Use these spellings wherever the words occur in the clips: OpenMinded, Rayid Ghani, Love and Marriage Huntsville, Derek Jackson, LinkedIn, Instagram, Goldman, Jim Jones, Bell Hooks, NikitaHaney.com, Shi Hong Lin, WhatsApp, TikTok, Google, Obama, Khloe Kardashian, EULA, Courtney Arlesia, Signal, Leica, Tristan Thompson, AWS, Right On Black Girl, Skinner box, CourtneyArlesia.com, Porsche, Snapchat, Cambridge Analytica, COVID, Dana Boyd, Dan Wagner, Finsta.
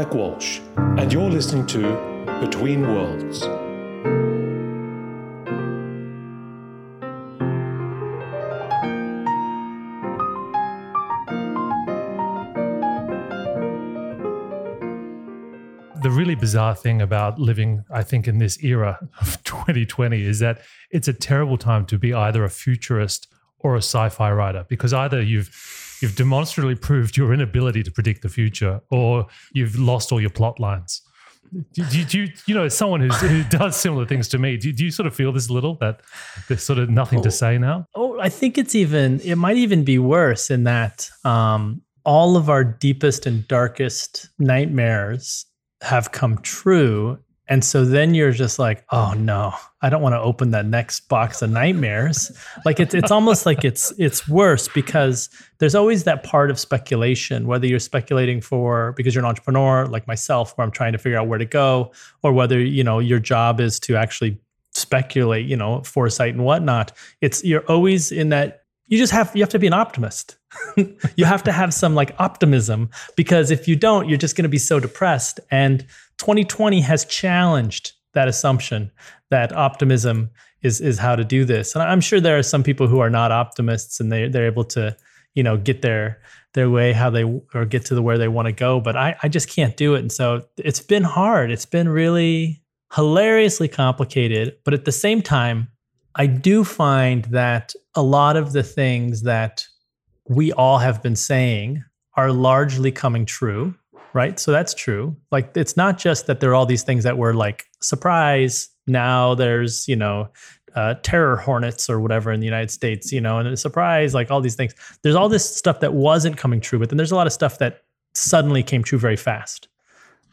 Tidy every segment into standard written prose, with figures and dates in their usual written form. Mike Walsh, and you're listening to Between Worlds. The really bizarre thing about living, I think, in this era of 2020 is that it's a terrible time to be either a futurist or a sci-fi writer, because either you've demonstrably proved your inability to predict the future, or you've lost all your plot lines. Do you know, as someone who does similar things to me, do you sort of feel this little, that there's sort of nothing to say now? Oh, I think it might even be worse in that all of our deepest and darkest nightmares have come true. And so then you're just like, oh no, I don't want to open that next box of nightmares. Like it's almost like it's worse, because there's always that part of speculation, whether you're speculating because you're an entrepreneur like myself, where I'm trying to figure out where to go, or whether, you know, your job is to actually speculate, you know, foresight and whatnot. You're always in that. You have to be an optimist. You have to have some like optimism, because if you don't, you're just going to be so depressed. And 2020 has challenged that assumption that optimism is how to do this. And I'm sure there are some people who are not optimists, and they're able to, you know, get their way where they want to go. But I just can't do it. And so it's been hard. It's been really hilariously complicated. But at the same time, I do find that a lot of the things that we all have been saying are largely coming true, right? So that's true. Like, it's not just that there are all these things that were like, surprise, now there's, you know, terror hornets or whatever in the United States, you know, and a surprise, like all these things. There's all this stuff that wasn't coming true, but then there's a lot of stuff that suddenly came true very fast.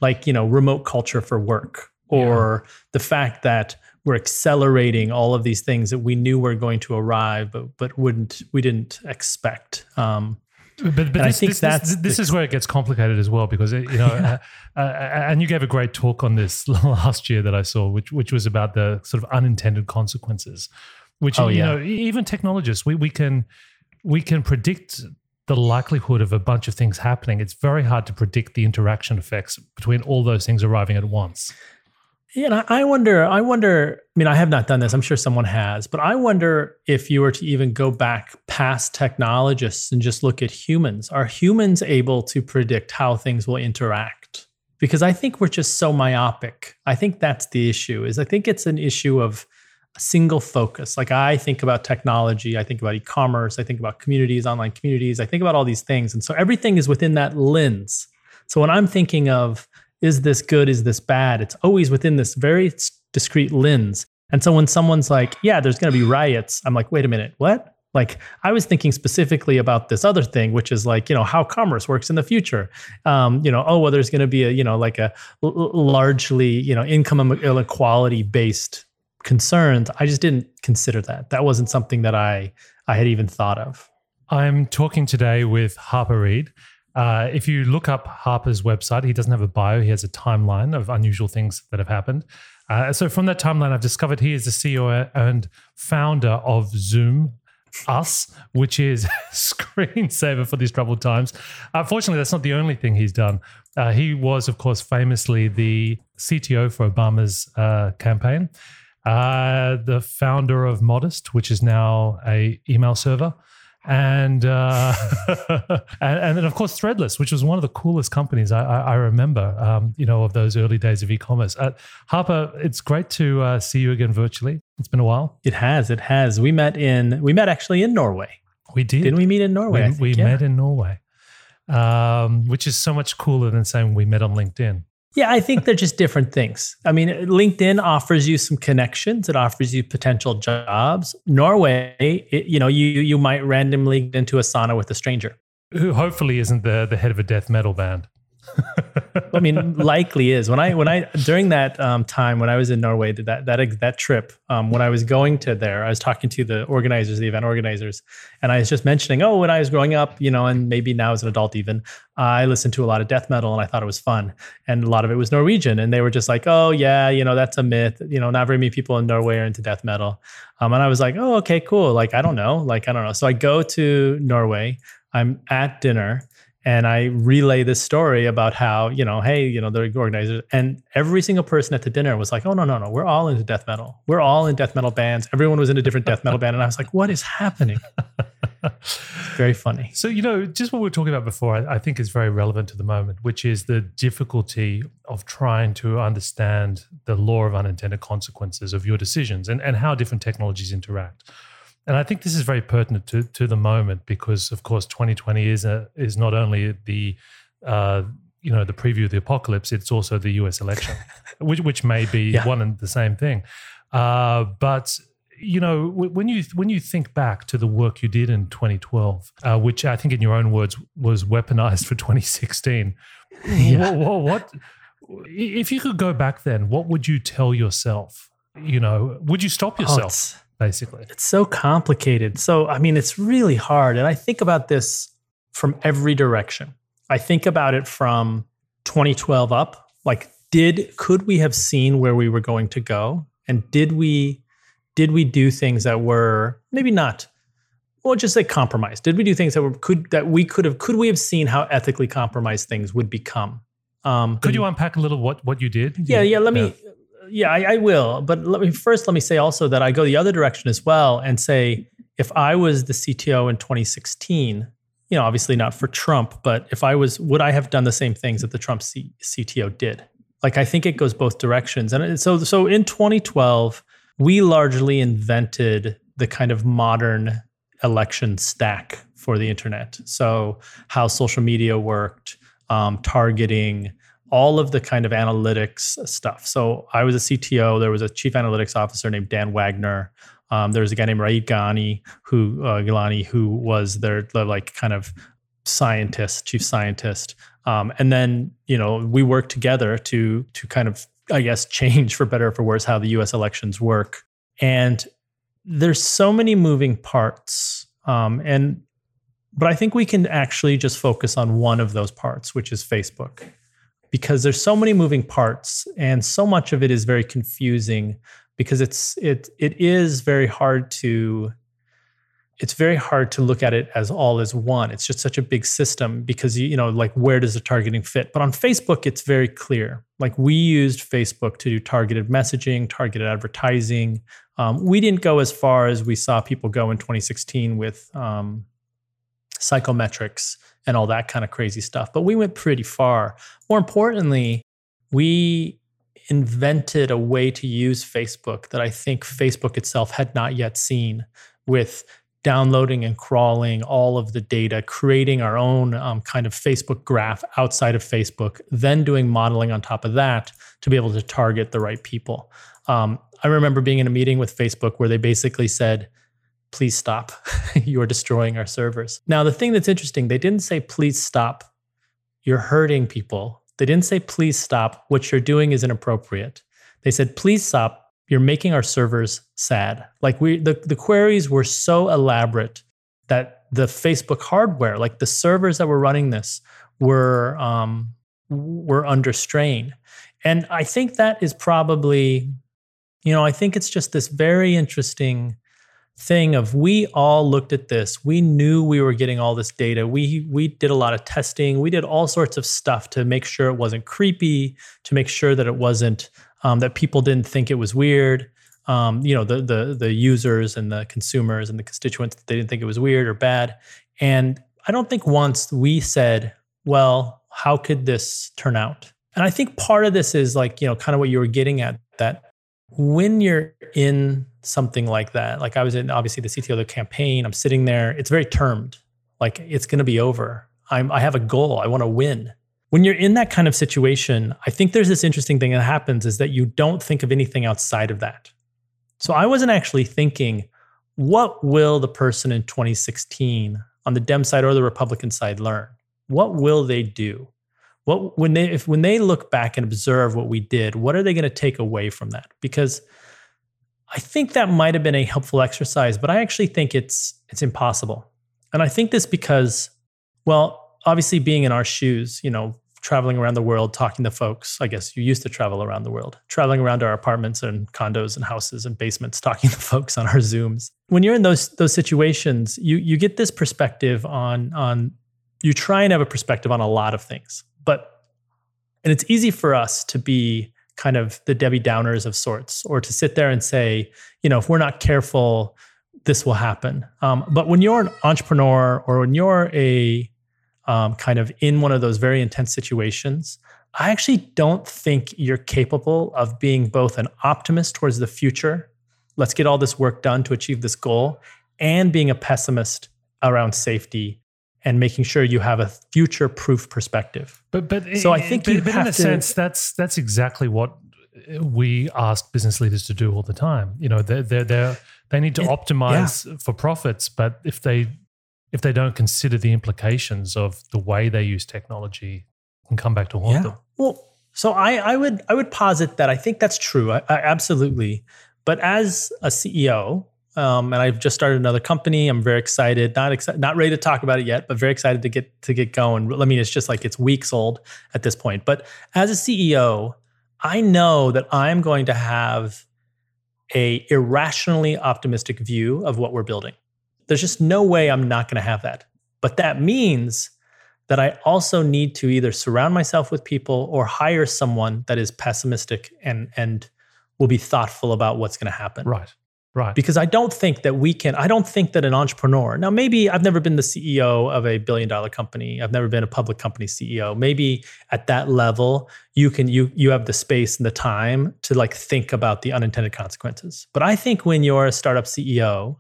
Like, you know, remote culture for work, or the fact that we're accelerating all of these things that we knew were going to arrive, but we didn't expect. But I think this is where it gets complicated as well, because it, you know, and you gave a great talk on this last year that I saw, which was about the sort of unintended consequences. Which, you know, even technologists, we can predict the likelihood of a bunch of things happening. It's very hard to predict the interaction effects between all those things arriving at once. Yeah, I wonder, I mean, I have not done this. I'm sure someone has, but I wonder if you were to even go back past technologists and just look at humans. Are humans able to predict how things will interact? Because I think we're just so myopic. I think that's the issue. I think it's an issue of a single focus. Like, I think about technology, I think about e-commerce, I think about communities, online communities, I think about all these things. And so everything is within that lens. So when I'm thinking of, is this good? Is this bad? It's always within this very discrete lens. And so when someone's like, yeah, there's going to be riots, I'm like, wait a minute, what? Like, I was thinking specifically about this other thing, which is like, you know, how commerce works in the future. You know, oh, well, there's going to be a, you know, like a largely, you know, income inequality based concerns. I just didn't consider that. That wasn't something that I had even thought of. I'm talking today with Harper Reed. If you look up Harper's website, he doesn't have a bio. He has a timeline of unusual things that have happened. So from that timeline, I've discovered he is the CEO and founder of Zoom Us, which is a screensaver for these troubled times. Unfortunately, that's not the only thing he's done. He was, of course, famously the CTO for Obama's campaign, the founder of Modest, which is now an email server. And then, of course, Threadless, which was one of the coolest companies I remember, you know, of those early days of e-commerce. Harper, it's great to see you again virtually. It's been a while. It has. We met actually in Norway. We did. Didn't we meet in Norway? We met in Norway, which is so much cooler than saying we met on LinkedIn. Yeah, I think they're just different things. I mean, LinkedIn offers you some connections. It offers you potential jobs. Norway, you might randomly get into a sauna with a stranger. Who hopefully isn't the head of a death metal band. I mean, likely is. When I during that time when I was in Norway, that trip, when I was going to there, I was talking to the event organizers, and I was just mentioning, oh, when I was growing up, you know, and maybe now as an adult even, I listened to a lot of death metal and I thought it was fun, and a lot of it was Norwegian, and they were just like, oh yeah, you know, that's a myth, you know, not very many people in Norway are into death metal, and I was like, oh, okay, cool, like I don't know. So I go to Norway, I'm at dinner. And I relay this story about how, you know, hey, you know, the organizers, and every single person at the dinner was like, oh, no, no, no, we're all into death metal. We're all in death metal bands. Everyone was in a different death metal band. And I was like, what is happening? It's very funny. So, you know, just what we were talking about before, I think is very relevant to the moment, which is the difficulty of trying to understand the law of unintended consequences of your decisions and how different technologies interact. And I think this is very pertinent to the moment because, of course, 2020 is not only the you know, the preview of the apocalypse; it's also the U.S. election, which may be one and the same thing. But you know, when you think back to the work you did in 2012, which I think, in your own words, was weaponized for 2016, what if you could go back then? What would you tell yourself? You know, would you stop yourself? Basically, it's so complicated. So, I mean, it's really hard. And I think about this from every direction. I think about it from 2012 up, like, could we have seen where we were going to go? And did we do things that were maybe not, well, just say compromised. Did we do things that were, could we have seen how ethically compromised things would become? Could you unpack a little what you did? I will. But let me say also that I go the other direction as well and say, if I was the CTO in 2016, you know, obviously not for Trump, but if I was, would I have done the same things that the Trump CTO did? Like, I think it goes both directions. And so in 2012, we largely invented the kind of modern election stack for the internet. So how social media worked, targeting, all of the kind of analytics stuff. So I was a CTO. There was a chief analytics officer named Dan Wagner. There was a guy named Rayid Ghani, who was their like kind of scientist, chief scientist. And then, you know, we worked together to kind of, I guess, change for better or for worse how the U.S. elections work. And there's so many moving parts. But I think we can actually just focus on one of those parts, which is Facebook. Because there's so many moving parts, and so much of it is very confusing, because it is very hard to look at it as all as one. It's just such a big system, because you know, like, where does the targeting fit? But on Facebook, it's very clear. Like, we used Facebook to do targeted messaging, targeted advertising. We didn't go as far as we saw people go in 2016 with psychometrics and all that kind of crazy stuff. But we went pretty far. More importantly, we invented a way to use Facebook that I think Facebook itself had not yet seen, with downloading and crawling all of the data, creating our own kind of Facebook graph outside of Facebook, then doing modeling on top of that to be able to target the right people. I remember being in a meeting with Facebook where they basically said, please stop. You're destroying our servers. Now, the thing that's interesting, they didn't say, please stop, you're hurting people. They didn't say, please stop, what you're doing is inappropriate. They said, please stop, you're making our servers sad. Like, the queries were so elaborate that the Facebook hardware, like the servers that were running this, were under strain. And I think that is probably, you know, I think it's just this very interesting thing of, we all looked at this, we knew we were getting all this data, we did a lot of testing, we did all sorts of stuff to make sure it wasn't creepy, to make sure that it wasn't that people didn't think it was weird, you know, the users and the consumers and the constituents, that they didn't think it was weird or bad. And I don't think once we said, well, how could this turn out? And I think part of this is, like, you know, kind of what you were getting at, that when you're in something like that, like I was in, obviously, the CTO of the campaign, I'm sitting there, it's very termed, like, it's going to be over. I have a goal, I want to win. When you're in that kind of situation, I think there's this interesting thing that happens, is that you don't think of anything outside of that. So I wasn't actually thinking, what will the person in 2016 on the Dem side or the Republican side learn? What will they do? What, when they look back and observe what we did, what are they going to take away from that? Because I think that might have been a helpful exercise, but I actually think it's impossible. And I think this because, well, obviously being in our shoes, you know, traveling around the world, talking to folks, I guess you used to travel around the world, traveling around our apartments and condos and houses and basements, talking to folks on our Zooms. When you're in those situations, you get this perspective on you try and have a perspective on a lot of things. And it's easy for us to be kind of the Debbie Downers of sorts, or to sit there and say, you know, if we're not careful, this will happen. But when you're an entrepreneur, or when you're a kind of in one of those very intense situations, I actually don't think you're capable of being both an optimist towards the future, let's get all this work done to achieve this goal, and being a pessimist around safety and making sure you have a future-proof perspective. But in a sense, that's exactly what we ask business leaders to do all the time. You know, they need to optimize for profits, but if they don't consider the implications of the way they use technology, it can come back to haunt them. Well, so I would posit that I think that's true. I absolutely. But as a CEO, and I've just started another company. I'm very excited, not ready to talk about it yet, but very excited to get going. I mean, it's just like it's weeks old at this point. But as a CEO, I know that I'm going to have an irrationally optimistic view of what we're building. There's just no way I'm not going to have that. But that means that I also need to either surround myself with people or hire someone that is pessimistic and will be thoughtful about what's going to happen. Right. Because I don't think that an entrepreneur, now maybe I've never been the CEO of a billion-dollar company. I've never been a public company CEO. Maybe at that level, you have the space and the time to like think about the unintended consequences. But I think when you're a startup CEO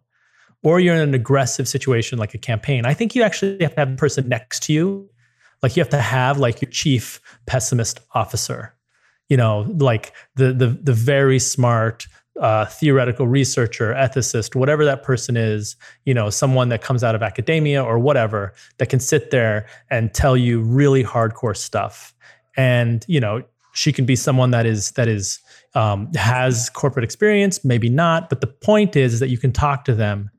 or you're in an aggressive situation like a campaign, I think you actually have to have a person next to you. Like you have to have like your chief pessimist officer, you know, like the very smart theoretical researcher, ethicist, whatever that person is, you know, someone that comes out of academia or whatever that can sit there and tell you really hardcore stuff. And, you know, she can be someone that has corporate experience, maybe not. But the point is that you can talk to them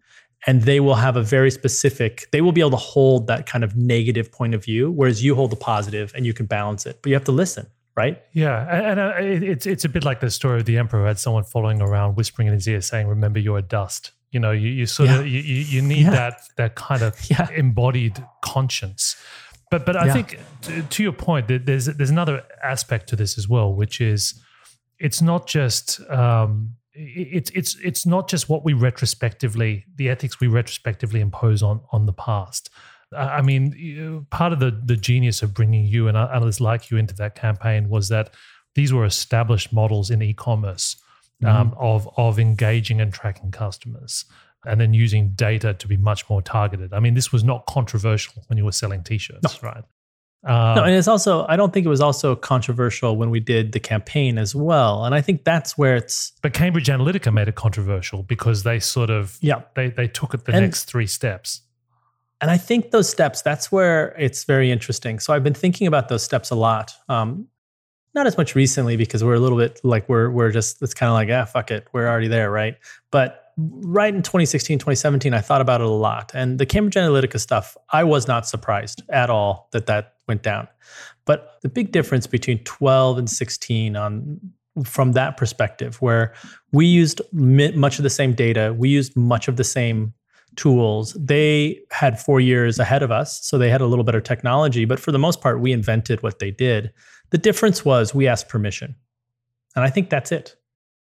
and they will have a very specific, they will be able to hold that kind of negative point of view, whereas you hold the positive and you can balance it, but you have to listen. Right? Yeah, and it's a bit like the story of the emperor had someone following around, whispering in his ear, saying, "Remember, you're a dust." You know, you sort of need that kind of embodied conscience. But I think to your point, there's another aspect to this as well, which is it's not just it's not just what we retrospectively, the ethics we retrospectively impose on the past. I mean, part of the genius of bringing you and others like you into that campaign was that these were established models in e-commerce of engaging and tracking customers and then using data to be much more targeted. I mean, this was not controversial when you were selling T-shirts, right? No, and it's also, I don't think it was also controversial when we did the campaign as well. And I think that's where it's... But Cambridge Analytica made it controversial because they sort of, they took it next three steps. And I think those steps, that's where it's very interesting. So I've been thinking about those steps a lot. Not as much recently because we're a little bit like, we're just, it's kind of like, fuck it. We're already there, right? But right in 2016, 2017, I thought about it a lot. And the Cambridge Analytica stuff, I was not surprised at all that went down. But the big difference between 12 and 16 from that perspective, where we used much of the same data, we used much of the same tools. They had 4 years ahead of us, so they had a little better technology. But for the most part, we invented what they did. The difference was we asked permission. And I think that's it.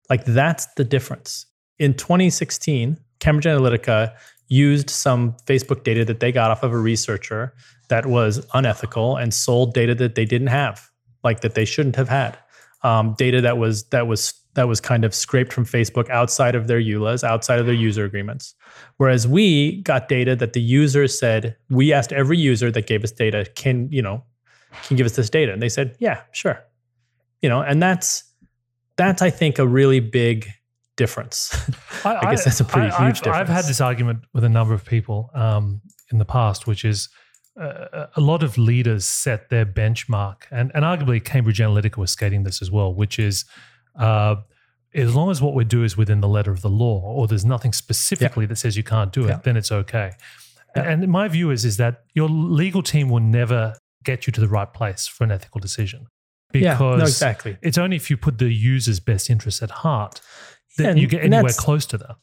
Like, that's the difference. In 2016, Cambridge Analytica used some Facebook data that they got off of a researcher that was unethical and sold data that they didn't have, like that they shouldn't have had. Data that was kind of scraped from Facebook outside of their EULAs, outside of their user agreements. Whereas we got data that the user said, we asked every user that gave us data, can give us this data? And they said, yeah, sure. You know, and that's I think a really big difference. I guess that's a pretty huge difference. I've had this argument with a number of people in the past, which is a lot of leaders set their benchmark, and arguably Cambridge Analytica was skating this as well, which is, as long as what we do is within the letter of the law, or there's nothing specifically that says you can't do it, then it's okay. Yeah. And my view is that your legal team will never get you to the right place for an ethical decision, because it's only if you put the user's best interests at heart that you get anywhere close to that.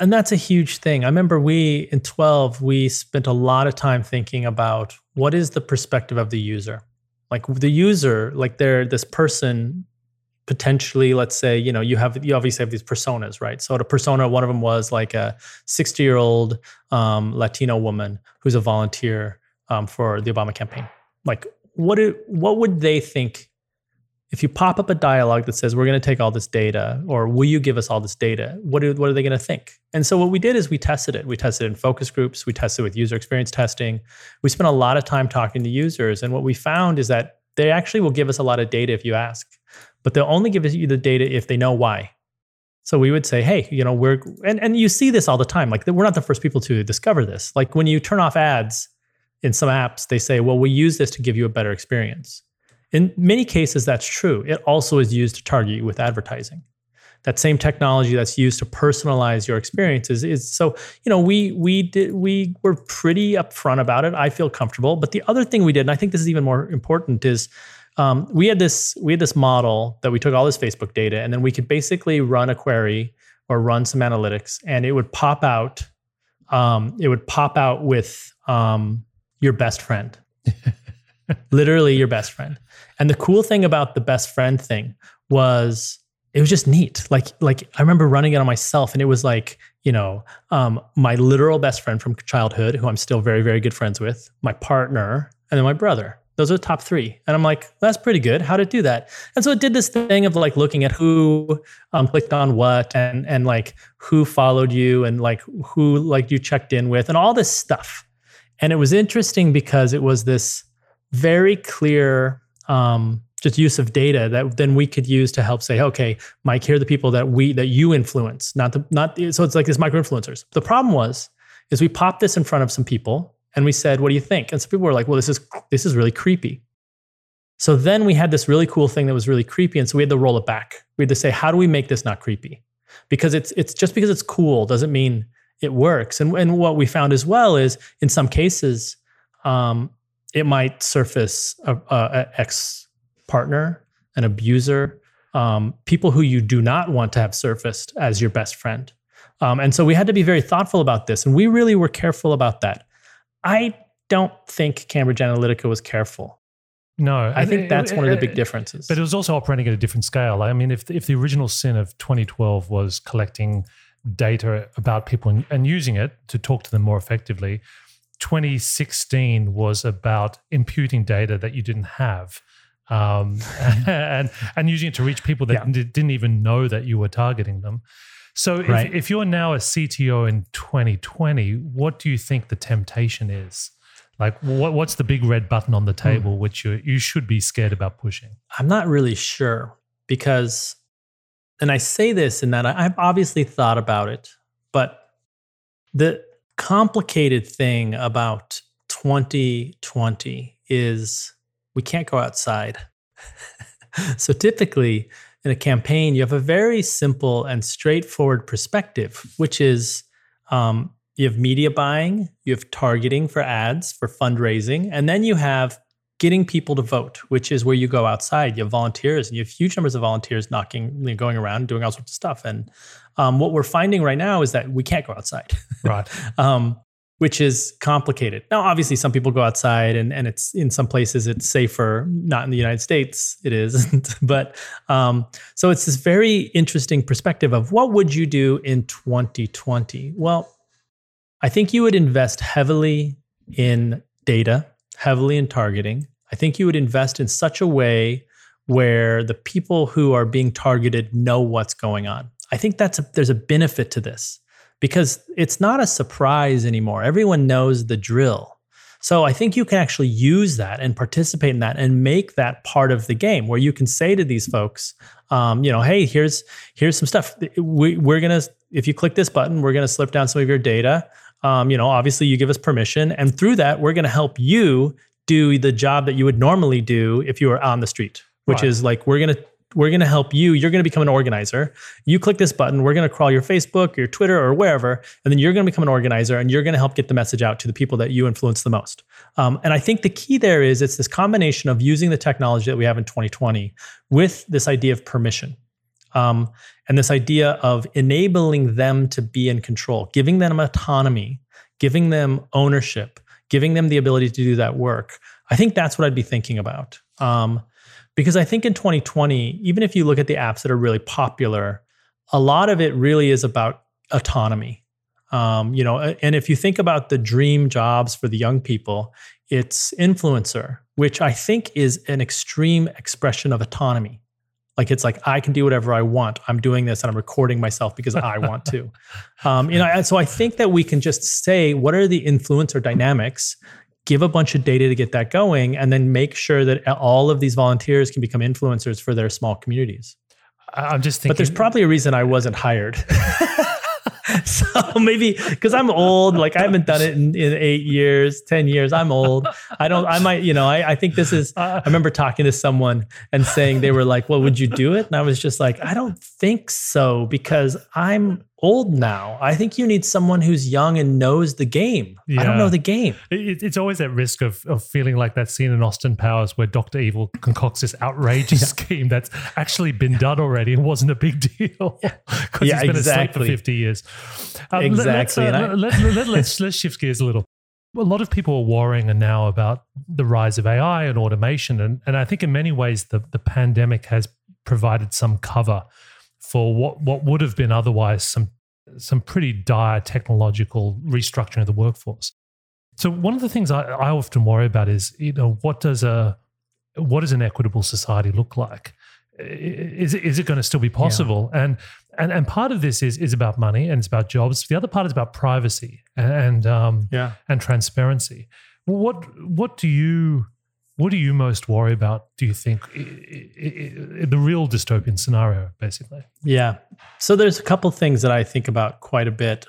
And that's a huge thing. I remember in 12, we spent a lot of time thinking about what is the perspective of the user? Like the user, like they're this person, potentially, let's say, you know, you obviously have these personas, right? So the persona, one of them was like a 60-year-old Latino woman who's a volunteer for the Obama campaign. Like what would they think if you pop up a dialogue that says, we're going to take all this data, or will you give us all this data? What are they going to think? And so what we did is we tested it. We tested in focus groups. We tested with user experience testing. We spent a lot of time talking to users. And what we found is that they actually will give us a lot of data if you ask, but they'll only give you the data if they know why. So we would say, hey, you know, and you see this all the time. Like, we're not the first people to discover this. Like when you turn off ads in some apps, they say, well, we use this to give you a better experience. In many cases, that's true. It also is used to target you with advertising. That same technology that's used to personalize your experiences is so, you know, we were pretty upfront about it. I feel comfortable. But the other thing we did, and I think this is even more important, is we had this model that we took all this Facebook data, and then we could basically run a query or run some analytics, and it would pop out. It would pop out with your best friend. Literally your best friend. And the cool thing about the best friend thing was it was just neat. Like I remember running it on myself, and it was like, you know, my literal best friend from childhood, who I'm still very, very good friends with, my partner, and then my brother. Those are the top three. And I'm like, that's pretty good. How did it do that? And so it did this thing of like looking at who clicked on what, and like who followed you, and like who like you checked in with, and all this stuff. And it was interesting because it was this very clear just use of data that then we could use to help say, okay, Mike, here are the people that you influence, so it's like this micro influencers. The problem is we popped this in front of some people and we said, what do you think? And some people were like, well, this is really creepy. So then we had this really cool thing that was really creepy, and so we had to roll it back. We had to say, how do we make this not creepy? Because it's just because it's cool doesn't mean it works. And what we found as well is in some cases, it might surface an ex-partner, an abuser, people who you do not want to have surfaced as your best friend. And so we had to be very thoughtful about this, and we really were careful about that. I don't think Cambridge Analytica was careful. No. I think that's one of the big differences. But it was also operating at a different scale. I mean, if the original sin of 2012 was collecting data about people and using it to talk to them more effectively, 2016 was about imputing data that you didn't have, and using it to reach people that didn't even know that you were targeting them. So right. if you're now a CTO in 2020, what do you think the temptation is? Like, what's the big red button on the table which you should be scared about pushing? I'm not really sure, because, and I say this in that I've obviously thought about it, but the complicated thing about 2020 is we can't go outside. So typically in a campaign, you have a very simple and straightforward perspective, which is you have media buying, you have targeting for ads, for fundraising, and then you have getting people to vote, which is where you go outside. You have volunteers, and you have huge numbers of volunteers going around, doing all sorts of stuff. And what we're finding right now is that we can't go outside, right? Which is complicated. Now, obviously, some people go outside, and it's in some places it's safer. Not in the United States, it isn't. But so it's this very interesting perspective of what would you do in 2020? Well, I think you would invest heavily in data, heavily in targeting. I think you would invest in such a way where the people who are being targeted know what's going on. I think there's a benefit to this, because it's not a surprise anymore. Everyone knows the drill. So I think you can actually use that and participate in that and make that part of the game, where you can say to these folks, you know, hey, here's some stuff. We're gonna, if you click this button, we're gonna slip down some of your data. You know, obviously you give us permission, and through that, we're going to help you do the job that you would normally do if you were on the street, which right. is like, we're going to help you. You're going to become an organizer. You click this button, we're going to crawl your Facebook, your Twitter, or wherever, and then you're going to become an organizer, and you're going to help get the message out to the people that you influence the most. And I think the key there is it's this combination of using the technology that we have in 2020 with this idea of permission. And this idea of enabling them to be in control, giving them autonomy, giving them ownership, giving them the ability to do that work, I think that's what I'd be thinking about. Because I think in 2020, even if you look at the apps that are really popular, a lot of it really is about autonomy. And if you think about the dream jobs for the young people, it's influencer, which I think is an extreme expression of autonomy. Like, it's like, I can do whatever I want. I'm doing this and I'm recording myself because I want to. So I think that we can just say, what are the influencer dynamics? Give a bunch of data to get that going, and then make sure that all of these volunteers can become influencers for their small communities. I'm just thinking, but there's probably a reason I wasn't hired. So maybe because I'm old, like I haven't done it in 8 years, 10 years. I'm old. I think this is, I remember talking to someone and saying, they were like, well, would you do it? And I was just like, I don't think so, because I'm old now. I think you need someone who's young and knows the game. Yeah. I don't know the game. It's always at risk of feeling like that scene in Austin Powers where Dr. Evil concocts this outrageous scheme that's actually been done already and wasn't a big deal because he's been asleep for 50 years. Exactly. Let's shift gears a little. A lot of people are worrying now about the rise of AI and automation. And I think in many ways, the pandemic has provided some cover for what would have been otherwise some pretty dire technological restructuring of the workforce. So one of the things I often worry about is, what does an equitable society look like? Is it going to still be possible? Yeah. And part of this is about money and it's about jobs. The other part is about privacy and transparency. What do you most worry about, do you think, the real dystopian scenario, basically? Yeah. So there's a couple things that I think about quite a bit.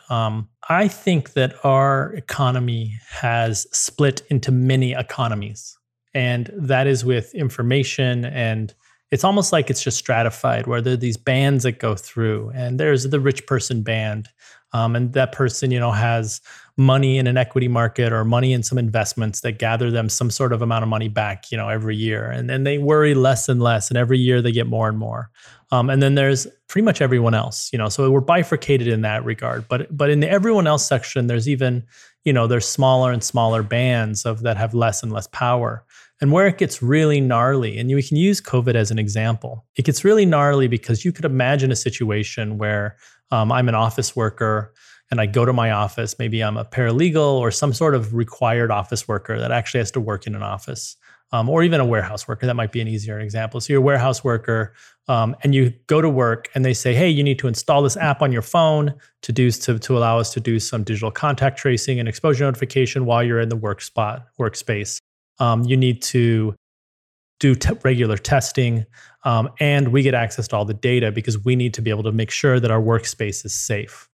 I think that our economy has split into many economies, and that is with information, and it's almost like it's just stratified, where there are these bands that go through, and there's the rich person band, and that person, has money in an equity market or money in some investments that gather them some sort of amount of money back, every year. And then they worry less and less, and every year they get more and more. And then there's pretty much everyone else, so we're bifurcated in that regard. But in the everyone else section, there's even, there's smaller and smaller bands of that have less and less power. And where it gets really gnarly, and we can use COVID as an example, it gets really gnarly because you could imagine a situation where I'm an office worker and I go to my office. Maybe I'm a paralegal or some sort of required office worker that actually has to work in an office, or even a warehouse worker. That might be an easier example. So you're a warehouse worker and you go to work and they say, hey, you need to install this app on your phone to allow us to do some digital contact tracing and exposure notification while you're in the workspace. You need to do regular testing, and we get access to all the data because we need to be able to make sure that our workspace is safe,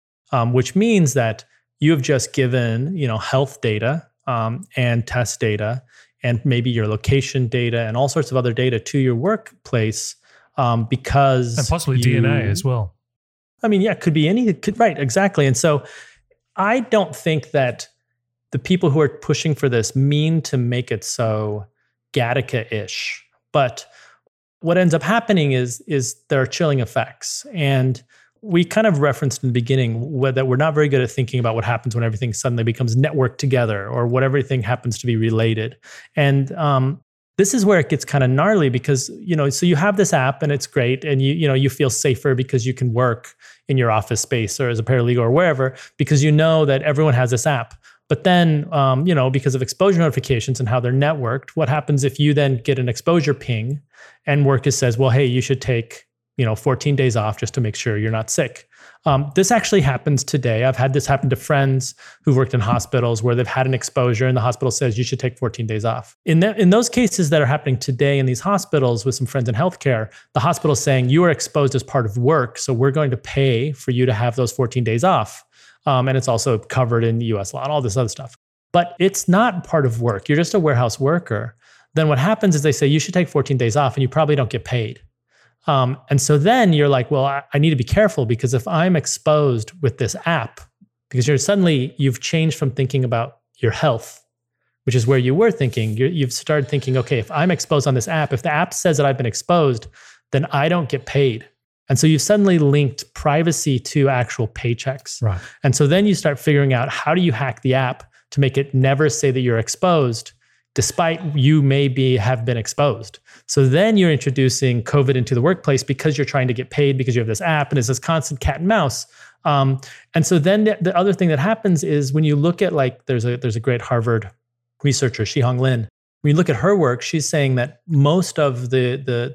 which means that you have just given health data and test data and maybe your location data and all sorts of other data to your workplace because... And possibly DNA as well. I mean, yeah, it could be right, exactly. And so I don't think that the people who are pushing for this mean to make it so Gattaca-ish. But what ends up happening is there are chilling effects. And we kind of referenced in the beginning that we're not very good at thinking about what happens when everything suddenly becomes networked together or what everything happens to be related. And this is where it gets kind of gnarly because, so you have this app and it's great and you feel safer because you can work in your office space or as a paralegal or wherever because you know that everyone has this app. But then, because of exposure notifications and how they're networked, what happens if you then get an exposure ping and work says, well, hey, you should take, 14 days off just to make sure you're not sick. This actually happens today. I've had this happen to friends who've worked in hospitals where they've had an exposure and the hospital says you should take 14 days off. In those cases that are happening today in these hospitals with some friends in healthcare, the hospital is saying you are exposed as part of work, so we're going to pay for you to have those 14 days off. And it's also covered in US law and all this other stuff. But it's not part of work. You're just a warehouse worker. Then what happens is they say, you should take 14 days off and you probably don't get paid. And so then you're like, well, I need to be careful because if I'm exposed with this app, because you've changed from thinking about your health, which is where you were thinking. You've started thinking, okay, if I'm exposed on this app, if the app says that I've been exposed, then I don't get paid. And so you've suddenly linked privacy to actual paychecks. Right. And so then you start figuring out how do you hack the app to make it never say that you're exposed, despite you have been exposed. So then you're introducing COVID into the workplace because you're trying to get paid because you have this app, and it's this constant cat and mouse. And so then the other thing that happens is when you look at, like, there's a great Harvard researcher, Shi Hong Lin. When you look at her work, she's saying that most of the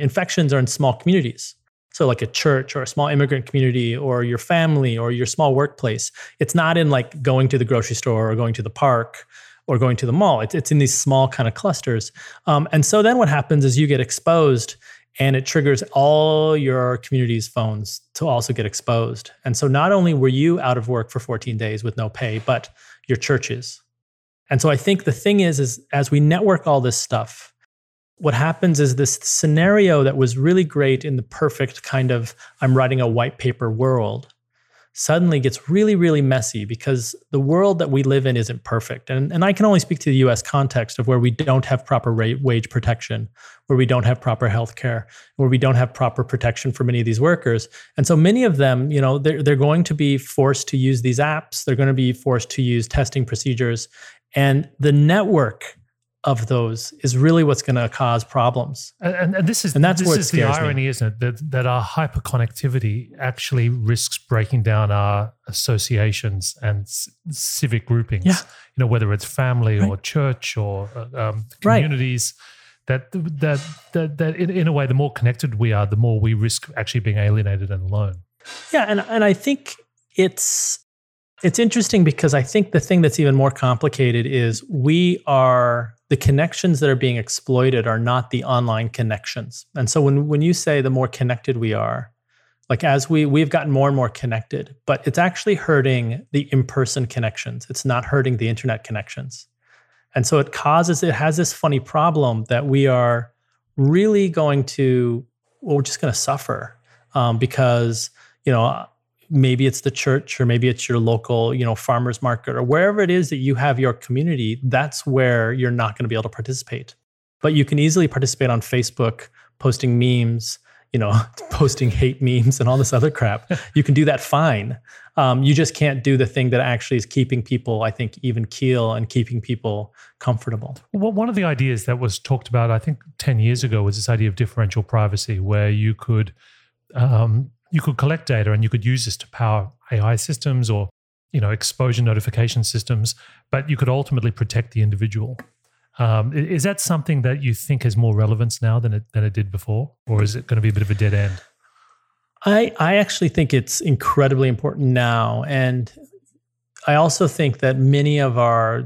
infections are in small communities. So like a church or a small immigrant community or your family or your small workplace. It's not in like going to the grocery store or going to the park or going to the mall. It's in these small kind of clusters. And so then what happens is you get exposed, and it triggers all your community's phones to also get exposed. And so not only were you out of work for 14 days with no pay, but your churches. And so I think the thing is as we network all this stuff, what happens is this scenario that was really great in the perfect kind of I'm writing a white paper world suddenly gets really, really messy because the world that we live in isn't perfect. And I can only speak to the US context of where we don't have proper wage protection, where we don't have proper healthcare, where we don't have proper protection for many of these workers. And so many of them, you know, they're going to be forced to use these apps. They're going to be forced to use testing procedures. And the network of those is really what's going to cause problems. And that's the irony, isn't it? That our hyperconnectivity actually risks breaking down our associations and civic groupings. Yeah. You know, whether it's family or church or communities. Right. That in a way, the more connected we are, the more we risk actually being alienated and alone. Yeah, and I think it's interesting because I think the thing that's even more complicated is the connections that are being exploited are not the online connections. And so when you say the more connected we are, like as we've gotten more and more connected, but it's actually hurting the in-person connections. It's not hurting the internet connections. And so it has this funny problem that we are really we're just going to suffer because, you know, maybe it's the church or maybe it's your local, you know, farmer's market or wherever it is that you have your community, that's where you're not going to be able to participate. But you can easily participate on Facebook, posting memes, you know, posting hate memes and all this other crap. You can do that fine. You just can't do the thing that actually is keeping people, I think, even keel and keeping people comfortable. Well, one of the ideas that was talked about, I think 10 years ago, was this idea of differential privacy where you could... you could collect data and you could use this to power AI systems or, you know, exposure notification systems, but you could ultimately protect the individual. Is that something that you think has more relevance now than it did before? Or is it going to be a bit of a dead end? I actually think it's incredibly important now. And I also think that many of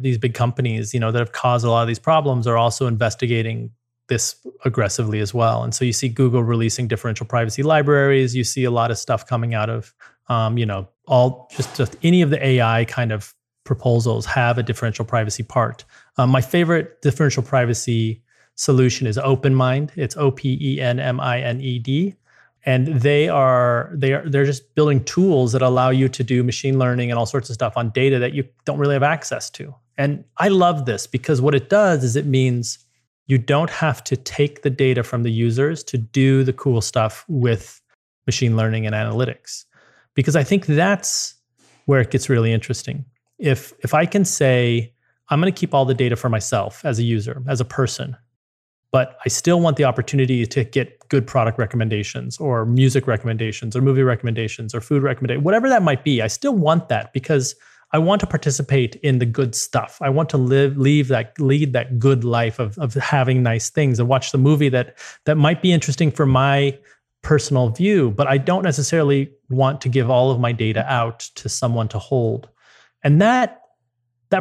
these big companies, you know, that have caused a lot of these problems are also investigating this aggressively as well. And so you see Google releasing differential privacy libraries. You see a lot of stuff coming out of, you know, just any of the AI kind of proposals have a differential privacy part. My favorite differential privacy solution is OpenMind. It's OpenMind. And they're just building tools that allow you to do machine learning and all sorts of stuff on data that you don't really have access to. And I love this because what it does is it means you don't have to take the data from the users to do the cool stuff with machine learning and analytics. Because I think that's where it gets really interesting. If I can say, I'm going to keep all the data for myself as a user, as a person, but I still want the opportunity to get good product recommendations or music recommendations or movie recommendations or food recommendations, whatever that might be, I still want that because I want to participate in the good stuff. I want to lead that good life of having nice things and watch the movie that might be interesting for my personal view, but I don't necessarily want to give all of my data out to someone to hold. And that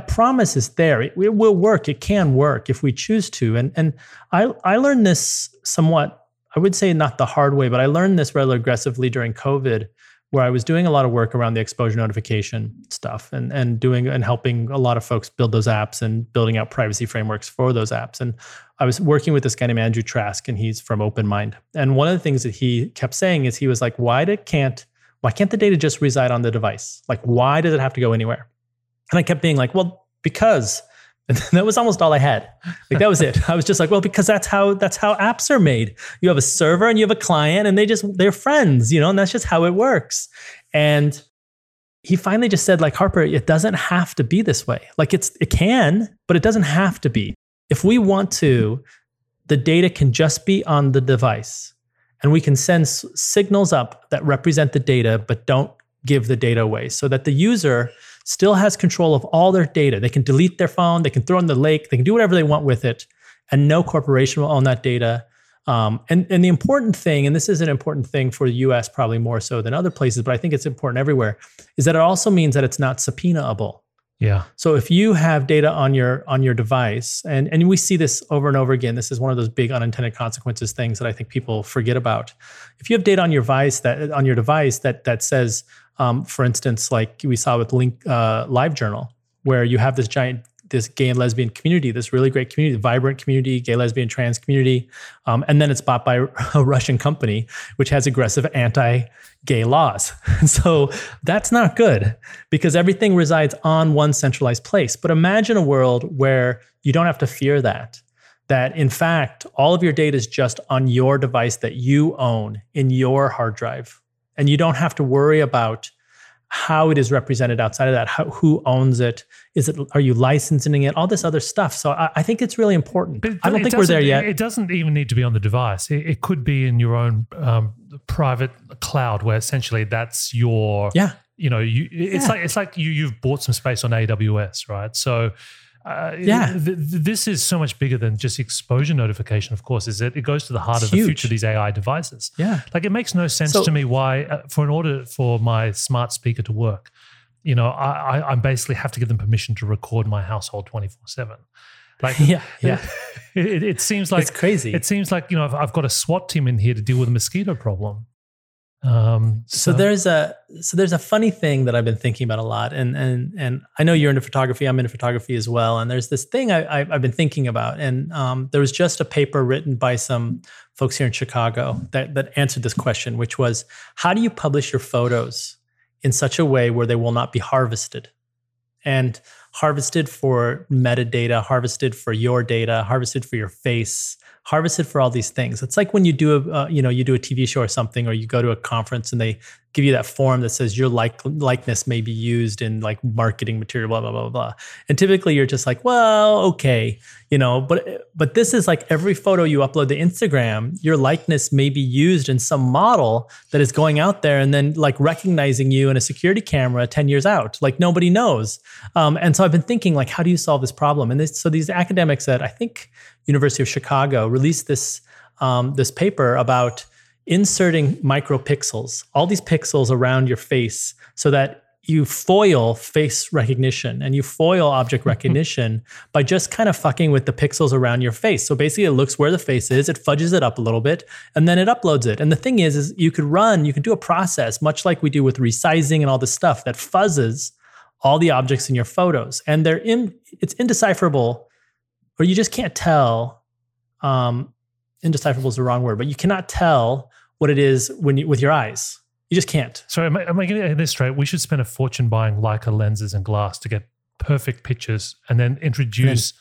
promise is there. It will work. It can work if we choose to. And I learned this somewhat, I would say not the hard way, but I learned this rather aggressively during COVID, where I was doing a lot of work around the exposure notification stuff and helping a lot of folks build those apps and building out privacy frameworks for those apps. And I was working with this guy named Andrew Trask, and he's from OpenMind. And one of the things that he kept saying is he was like, why can't the data just reside on the device? Like, why does it have to go anywhere? And I kept being like, well, because. And that was almost all I had. Like, that was it. I was just like, well, because that's how apps are made. You have a server and you have a client and they're friends, you know, and that's just how it works. And he finally just said, like, Harper, it doesn't have to be this way. Like, it can, but it doesn't have to be. If we want to, the data can just be on the device, and we can send signals up that represent the data, but don't give the data away, so that the user still has control of all their data. They can delete their phone, they can throw it in the lake, they can do whatever they want with it, and no corporation will own that data. And the important thing, and this is an important thing for the US probably more so than other places, but I think it's important everywhere, is that it also means that it's not subpoenaable. Yeah. So if you have data on your device, and we see this over and over again, this is one of those big unintended consequences things that I think people forget about. If you have data on your device that says, for instance, like we saw with Live Journal, where you have this giant, this gay and lesbian community, this really great community, vibrant community, gay, lesbian, trans community. And then it's bought by a Russian company, which has aggressive anti-gay laws. And so that's not good, because everything resides on one centralized place. But imagine a world where you don't have to fear that in fact, all of your data is just on your device that you own in your hard drive. And you don't have to worry about how it is represented outside of that, who owns it, are you licensing it, all this other stuff. So I think it's really important. But I don't think we're there yet. It doesn't even need to be on the device. It could be in your own private cloud, where essentially that's your, it's like you've bought some space on AWS, right? So this is so much bigger than just exposure notification, of course, is that it goes to the heart of the future of these AI devices. Yeah. Like, it makes no sense to me why, in order for my smart speaker to work, I basically have to give them permission to record my household 24/7. Like, it seems like it's crazy. It seems like, I've got a SWAT team in here to deal with a mosquito problem. So there's a funny thing that I've been thinking about a lot, and I know you're into photography. I'm into photography as well. And there's this thing I've been thinking about, and there was just a paper written by some folks here in Chicago that answered this question, which was, how do you publish your photos in such a way where they will not be harvested? And harvested for metadata, harvested for your data, harvested for your face, harvested for all these things. It's like when you do a TV show or something, or you go to a conference and they give you that form that says your likeness may be used in like marketing material, blah, blah, blah, blah. And typically you're just like, well, okay, but this is like every photo you upload to Instagram, your likeness may be used in some model that is going out there and then like recognizing you in a security camera 10 years out, like nobody knows. And so I've been thinking, like, how do you solve this problem? And so these academics at, I think, University of Chicago released this this paper about inserting micropixels, all these pixels around your face, so that you foil face recognition and you foil object recognition by just kind of fucking with the pixels around your face. So basically it looks where the face is, it fudges it up a little bit, and then it uploads it. And the thing is you could do a process, much like we do with resizing and all this stuff, that fuzzes all the objects in your photos. And it's indecipherable, or you just can't tell. Indecipherable is the wrong word, but you cannot tell what it is with your eyes. You just can't. So am I going to get this straight? We should spend a fortune buying Leica lenses and glass to get perfect pictures, and then introduce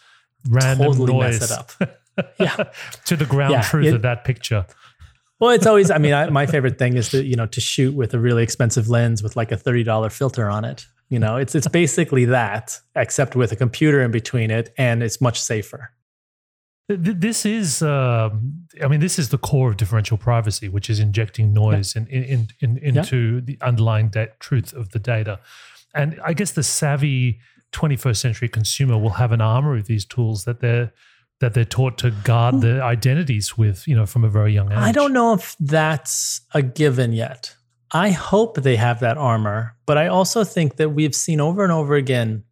random totally noise mess it up. Yeah. to the ground truth of that picture. Well, it's always, my favorite thing is to shoot with a really expensive lens with like a $30 filter on it. It's basically that, except with a computer in between it, and it's much safer. This is, this is the core of differential privacy, which is injecting noise into the underlying truth of the data. And I guess the savvy 21st century consumer will have an armory of these tools that they're taught to guard their identities with, from a very young age. I don't know if that's a given yet. I hope they have that armor, but I also think that we've seen over and over again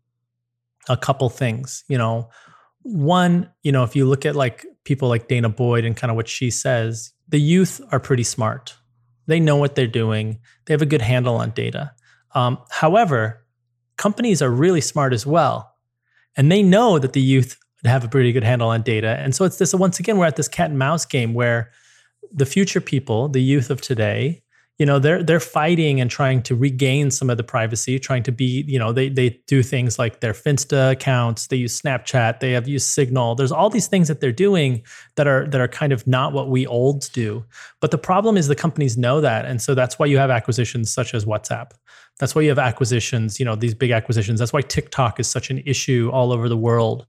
a couple things. One, if you look at like people like Dana Boyd and kind of what she says, the youth are pretty smart. They know what they're doing. They have a good handle on data. However, companies are really smart as well. And they know that the youth have a pretty good handle on data. And so it's this, once again, we're at this cat and mouse game where the future people, the youth of today, they're fighting and trying to regain some of the privacy, trying to be, they do things like their Finsta accounts, they use Snapchat, they have used Signal. There's all these things that they're doing that are kind of not what we olds do. But the problem is the companies know that. And so that's why you have acquisitions such as WhatsApp. That's why you have acquisitions, you know, these big acquisitions. That's why TikTok is such an issue all over the world.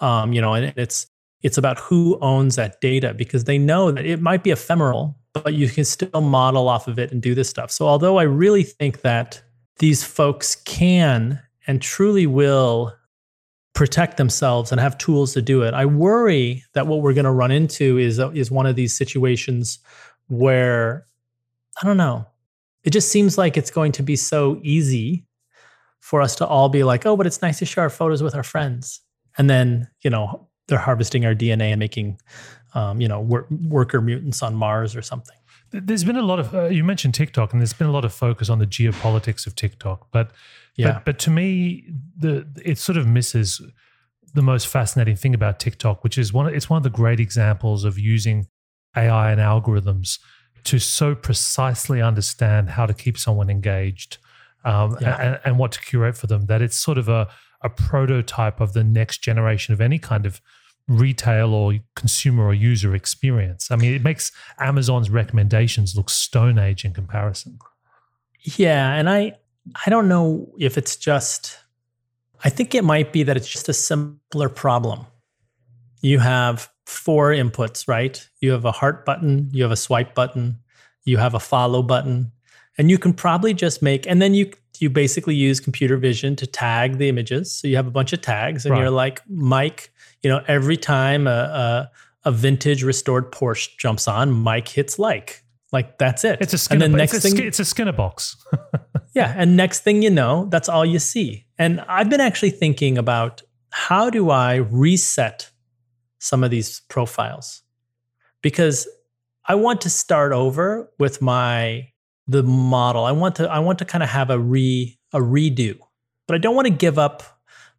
You know, and it's about who owns that data, because they know that it might be ephemeral, but you can still model off of it and do this stuff. So although I really think that these folks can and truly will protect themselves and have tools to do it, I worry that what we're going to run into is one of these situations where, I don't know, it just seems like it's going to be so easy for us to all be like, oh, but it's nice to share our photos with our friends. And then, you know, they're harvesting our DNA and making, you know, worker mutants on Mars or something. There's been a lot of, you mentioned TikTok, and there's been a lot of focus on the geopolitics of TikTok. But to me, it sort of misses the most fascinating thing about TikTok, which is it's one of the great examples of using AI and algorithms to so precisely understand how to keep someone engaged and what to curate for them, that it's sort of a prototype of the next generation of any kind of retail or consumer or user experience. I mean, it makes Amazon's recommendations look Stone Age in comparison. Yeah, and I don't know if it's just, I think it might be that it's just a simpler problem. You have four inputs, right? You have a heart button, you have a swipe button, you have a follow button, and you can probably just make, and then you basically use computer vision to tag the images. So you have a bunch of tags, and Right. You're like, Mike, you know, every time a vintage restored Porsche jumps on, Mike hits like that's it. It's a Skinner, and then it's a Skinner box. Yeah. And next thing you know, that's all you see. And I've been actually thinking about, how do I reset some of these profiles? Because I want to start over with the model. I want to kind of have a redo, but I don't want to give up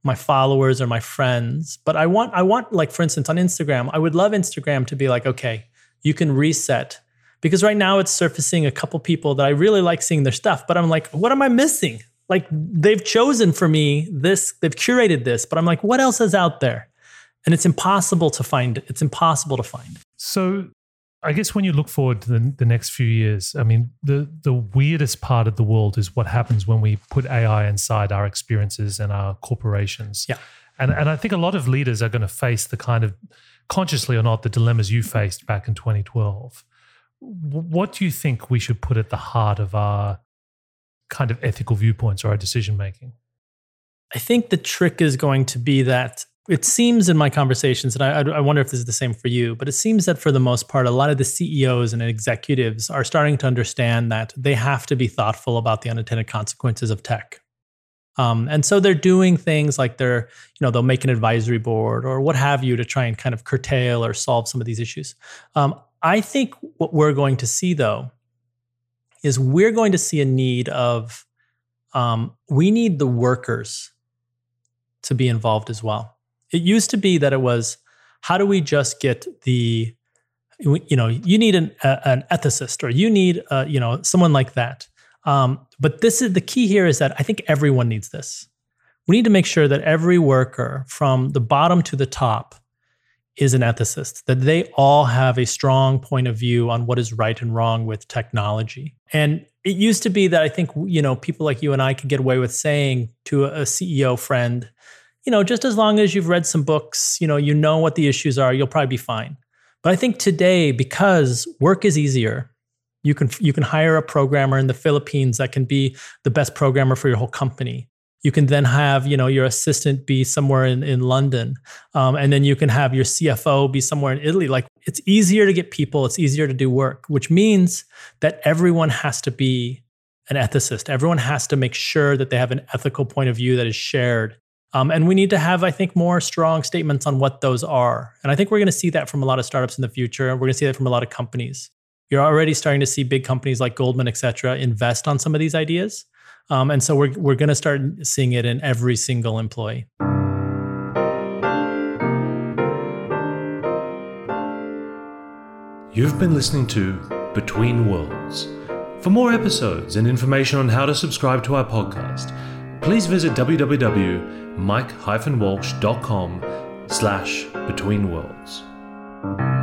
my followers or my friends. But I want, like, for instance, on Instagram, I would love Instagram to be like, okay, you can reset. Because right now it's surfacing a couple people that I really like seeing their stuff, but I'm like, what am I missing? Like, they've chosen for me this, they've curated this, but I'm like, what else is out there? And it's impossible to find. So I guess when you look forward to the next few years, I mean, the weirdest part of the world is what happens when we put AI inside our experiences and our corporations. Yeah. And I think a lot of leaders are going to face the kind of, consciously or not, the dilemmas you faced back in 2012. What do you think we should put at the heart of our kind of ethical viewpoints or our decision-making? I think the trick is going to be that it seems in my conversations, and I wonder if this is the same for you, but it seems that for the most part, a lot of the CEOs and executives are starting to understand that they have to be thoughtful about the unintended consequences of tech. And so they're doing things like they'll make an advisory board or what have you to try and kind of curtail or solve some of these issues. I think what we're going to see, though, is we're going to see a need of, we need the workers to be involved as well. It used to be that it was, how do we just get the, you know, you need an ethicist, or you need, you know, someone like that. But this is the key here, is that I think everyone needs this. We need to make sure that every worker from the bottom to the top is an ethicist, that they all have a strong point of view on what is right and wrong with technology. And it used to be that I think, you know, people like you and I could get away with saying to a CEO friend, you know, just as long as you've read some books, you know what the issues are, you'll probably be fine. But I think today, because work is easier, you can hire a programmer in the Philippines that can be the best programmer for your whole company. You can then have, you know, your assistant be somewhere in London. And then you can have your CFO be somewhere in Italy. Like, it's easier to get people, it's easier to do work, which means that everyone has to be an ethicist. Everyone has to make sure that they have an ethical point of view that is shared. And we need to have, I think, more strong statements on what those are. And I think we're going to see that from a lot of startups in the future. And we're going to see that from a lot of companies. You're already starting to see big companies like Goldman, et cetera, invest on some of these ideas. And so we're going to start seeing it in every single employee. You've been listening to Between Worlds. For more episodes and information on how to subscribe to our podcast, please visit www.mike-walsh.com/betweenworlds.